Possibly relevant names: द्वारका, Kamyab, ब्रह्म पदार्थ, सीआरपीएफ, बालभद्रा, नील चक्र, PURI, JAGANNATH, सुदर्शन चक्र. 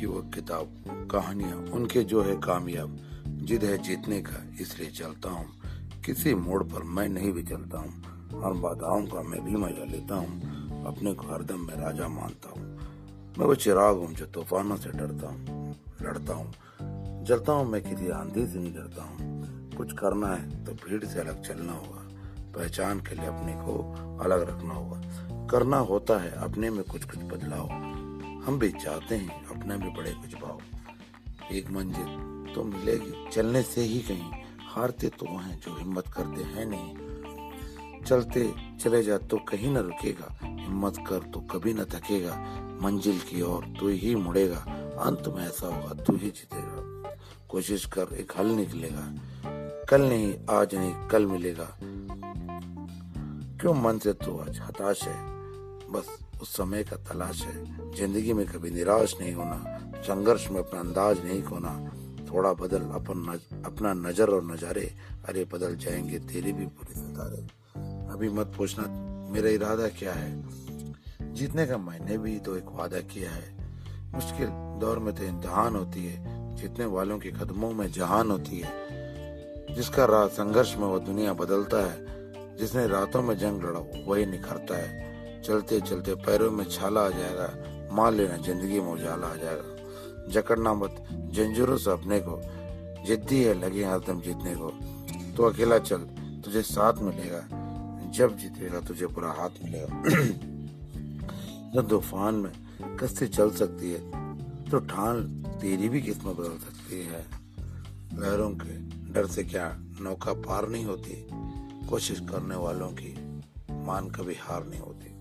की वो किताब कहानियाँ उनके जो है कामयाब, जिद है जीतने का, इसलिए चलता हूँ। किसी मोड़ पर मैं नहीं विचलता हूँ और बाधाओं का मैं भी मजा लेता हूँ। अपने को हरदम में राजा मानता हूँ। मैं वो चिराग हूँ जो तूफानों से डरता हूँ, लड़ता हूँ, जलता हूँ। मैं किसी आंधी से नहीं डरता हूँ। कुछ करना है तो भीड़ से अलग चलना होगा। पहचान के लिए अपने को अलग रखना होगा। करना होता है अपने में कुछ कुछ बदलाव। हम भी चाहते हैं अपने में बड़े कुछ भाव। एक मंजिल तो मिलेगी चलने से ही कहीं। हारते तो वो हैं जो हिम्मत करते हैं नहीं। चलते चले जा तो कहीं ना रुकेगा। हिम्मत कर तो कभी ना थकेगा। मंजिल की ओर तू ही मुड़ेगा। अंत में ऐसा होगा तू ही जीतेगा। कोशिश कर, एक हल निकलेगा। कल नहीं, आज नहीं, कल मिलेगा। क्यों मन से तू आज हताश है? बस उस समय का तलाश है। जिंदगी में कभी निराश नहीं होना। संघर्ष में अपना अंदाज नहीं खोना। थोड़ा बदल अपना नजर और नज़ारे। अरे बदल जाएंगे तेरे भी पूरे सितारे। अभी मत पूछना मेरा इरादा क्या है। जीतने का मैंने भी तो एक वादा किया है। मुश्किल दौर में तो इम्तहान होती है। जीतने वालों के कदमों में जहान होती है। जिसका राह संघर्ष में वो दुनिया बदलता है। जिसने रातों में जंग लड़ा वही निखरता है। चलते चलते पैरों में छाला आ जाएगा। मान लेना जिंदगी में उजाला आ जाएगा। जकड़ना मत जंजीरों से अपने को। जिद्दी है लगे हरदम जीतने को। तो अकेला चल तुझे साथ मिलेगा। जब जीतेगा तुझे पूरा हाथ मिलेगा। जब तूफान में कश्ती चल सकती है तो ठान तेरी भी किस्मत बदल सकती है। लहरों के डर से क्या नौका पार नहीं होती। कोशिश करने वालों की मान कभी हार नहीं होती।